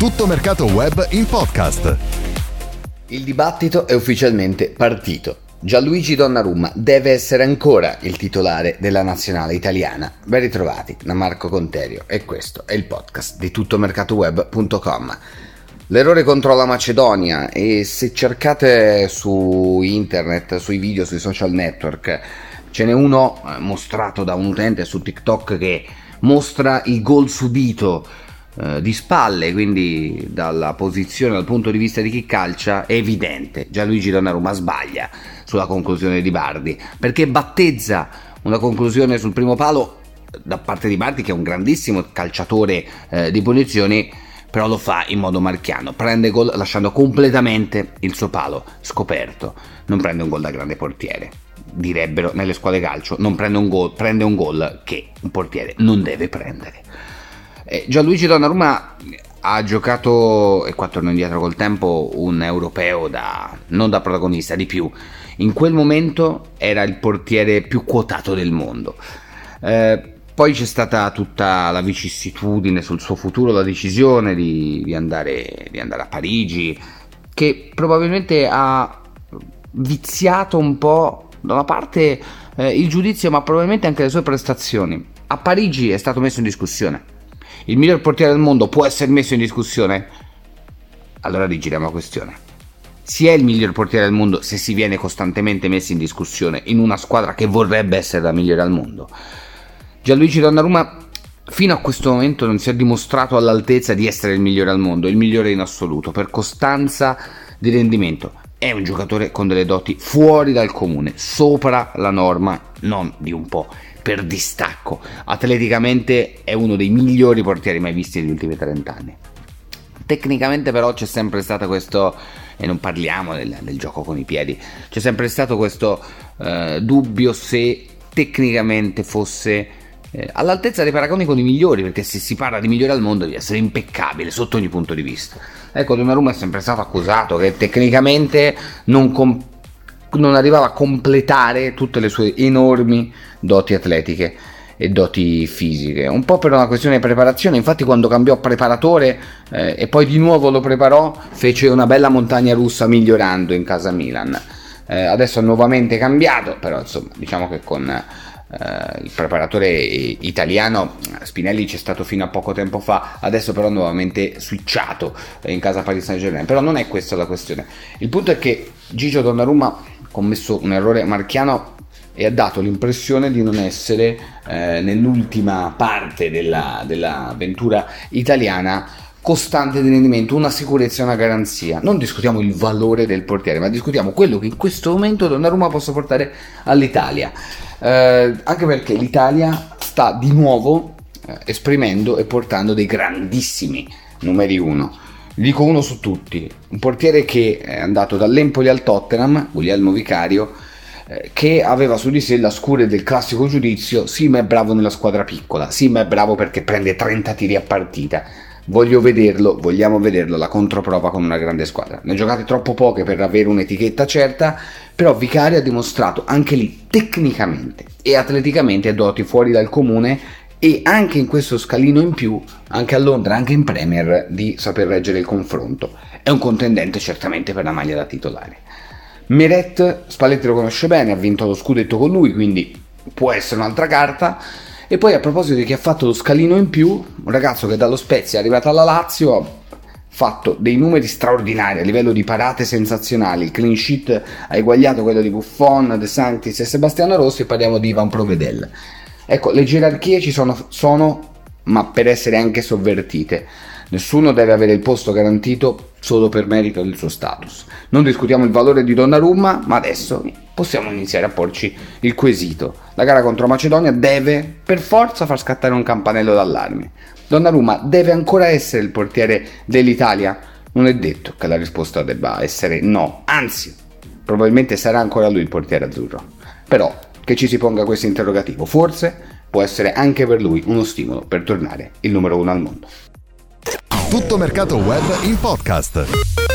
Tutto Mercato Web in podcast. Il dibattito è ufficialmente partito. Gianluigi Donnarumma deve essere ancora il titolare della nazionale italiana. Ben ritrovati da Marco Conterio e questo è il podcast di tuttomercatoweb.com. L'errore contro la Macedonia, e se cercate su internet, sui video, sui social network, ce n'è uno mostrato da un utente su TikTok che mostra il gol subito di spalle, quindi dalla posizione, dal punto di vista di chi calcia, è evidente. Gianluigi Donnarumma sbaglia sulla conclusione di Bardi, perché battezza una conclusione sul primo palo da parte di Bardi, che è un grandissimo calciatore di punizioni, però lo fa in modo marchiano, prende gol lasciando completamente il suo palo scoperto. Non prende un gol da grande portiere, direbbero nelle scuole calcio. Non prende un gol, prende un gol che un portiere non deve prendere. Gianluigi Donnarumma ha giocato, e qua torno indietro col tempo, un europeo non da protagonista, di più. In quel momento era il portiere più quotato del mondo. Poi c'è stata tutta la vicissitudine sul suo futuro, la decisione di andare a Parigi, che probabilmente ha viziato un po' da una parte il giudizio, ma probabilmente anche le sue prestazioni. A Parigi è stato messo in discussione. Il miglior portiere del mondo può essere messo in discussione? Allora rigiriamo la questione. Si è il miglior portiere del mondo se si viene costantemente messi in discussione in una squadra che vorrebbe essere la migliore al mondo. Gianluigi Donnarumma fino a questo momento non si è dimostrato all'altezza di essere il migliore al mondo, il migliore in assoluto, per costanza di rendimento. È un giocatore con delle doti fuori dal comune, sopra la norma, non di un po', per distacco. Atleticamente è uno dei migliori portieri mai visti negli ultimi 30 anni. Tecnicamente però c'è sempre stato questo, e non parliamo del gioco con i piedi, c'è sempre stato questo dubbio se tecnicamente fosse all'altezza dei paragoni con i migliori, perché se si parla di migliore al mondo deve essere impeccabile sotto ogni punto di vista. Ecco, Donnarumma è sempre stato accusato che tecnicamente non arrivava a completare tutte le sue enormi doti atletiche e doti fisiche, un po' per una questione di preparazione. Infatti quando cambiò preparatore e poi di nuovo lo preparò, fece una bella montagna russa migliorando in casa Milan. Adesso è nuovamente cambiato, però insomma diciamo che con il preparatore italiano Spinelli c'è stato fino a poco tempo fa, adesso però nuovamente switchato in casa Paris Saint-Germain. Però non è questa la questione. Il punto è che Gigio Donnarumma ha commesso un errore marchiano e ha dato l'impressione di non essere nell'ultima parte della avventura italiana costante di rendimento, una sicurezza e una garanzia. Non discutiamo il valore del portiere, ma discutiamo quello che in questo momento Donnarumma possa portare all'Italia, anche perché l'Italia sta di nuovo esprimendo e portando dei grandissimi numeri uno. Dico uno su tutti, un portiere che è andato dall'Empoli al Tottenham, Guglielmo Vicario, che aveva su di sé la scure del classico giudizio: sì, ma è bravo nella squadra piccola, sì, ma è bravo perché prende 30 tiri a partita. Vogliamo vederlo, la controprova con una grande squadra. Ne giocate troppo poche per avere un'etichetta certa, però Vicario ha dimostrato anche lì, tecnicamente e atleticamente, doti fuori dal comune, e anche in questo scalino in più, anche a Londra, anche in Premier, di saper reggere il confronto. È un contendente certamente per la maglia da titolare. Meret, Spalletti lo conosce bene, ha vinto lo scudetto con lui, quindi può essere un'altra carta. E poi a proposito di chi ha fatto lo scalino in più, un ragazzo che dallo Spezia è arrivato alla Lazio, ha fatto dei numeri straordinari a livello di parate sensazionali. Il clean sheet ha eguagliato quello di Buffon, De Sanctis e Sebastiano Rossi, e parliamo di Ivan Provedel. Ecco, le gerarchie ci sono, ma per essere anche sovvertite. Nessuno deve avere il posto garantito solo per merito del suo status. Non discutiamo il valore di Donnarumma, ma adesso possiamo iniziare a porci il quesito. La gara contro Macedonia deve per forza far scattare un campanello d'allarme. Donnarumma deve ancora essere il portiere dell'Italia? Non è detto che la risposta debba essere no, anzi, probabilmente sarà ancora lui il portiere azzurro. Però che ci si ponga questo interrogativo, forse può essere anche per lui uno stimolo per tornare il numero uno al mondo. Tutto Mercato Web in podcast.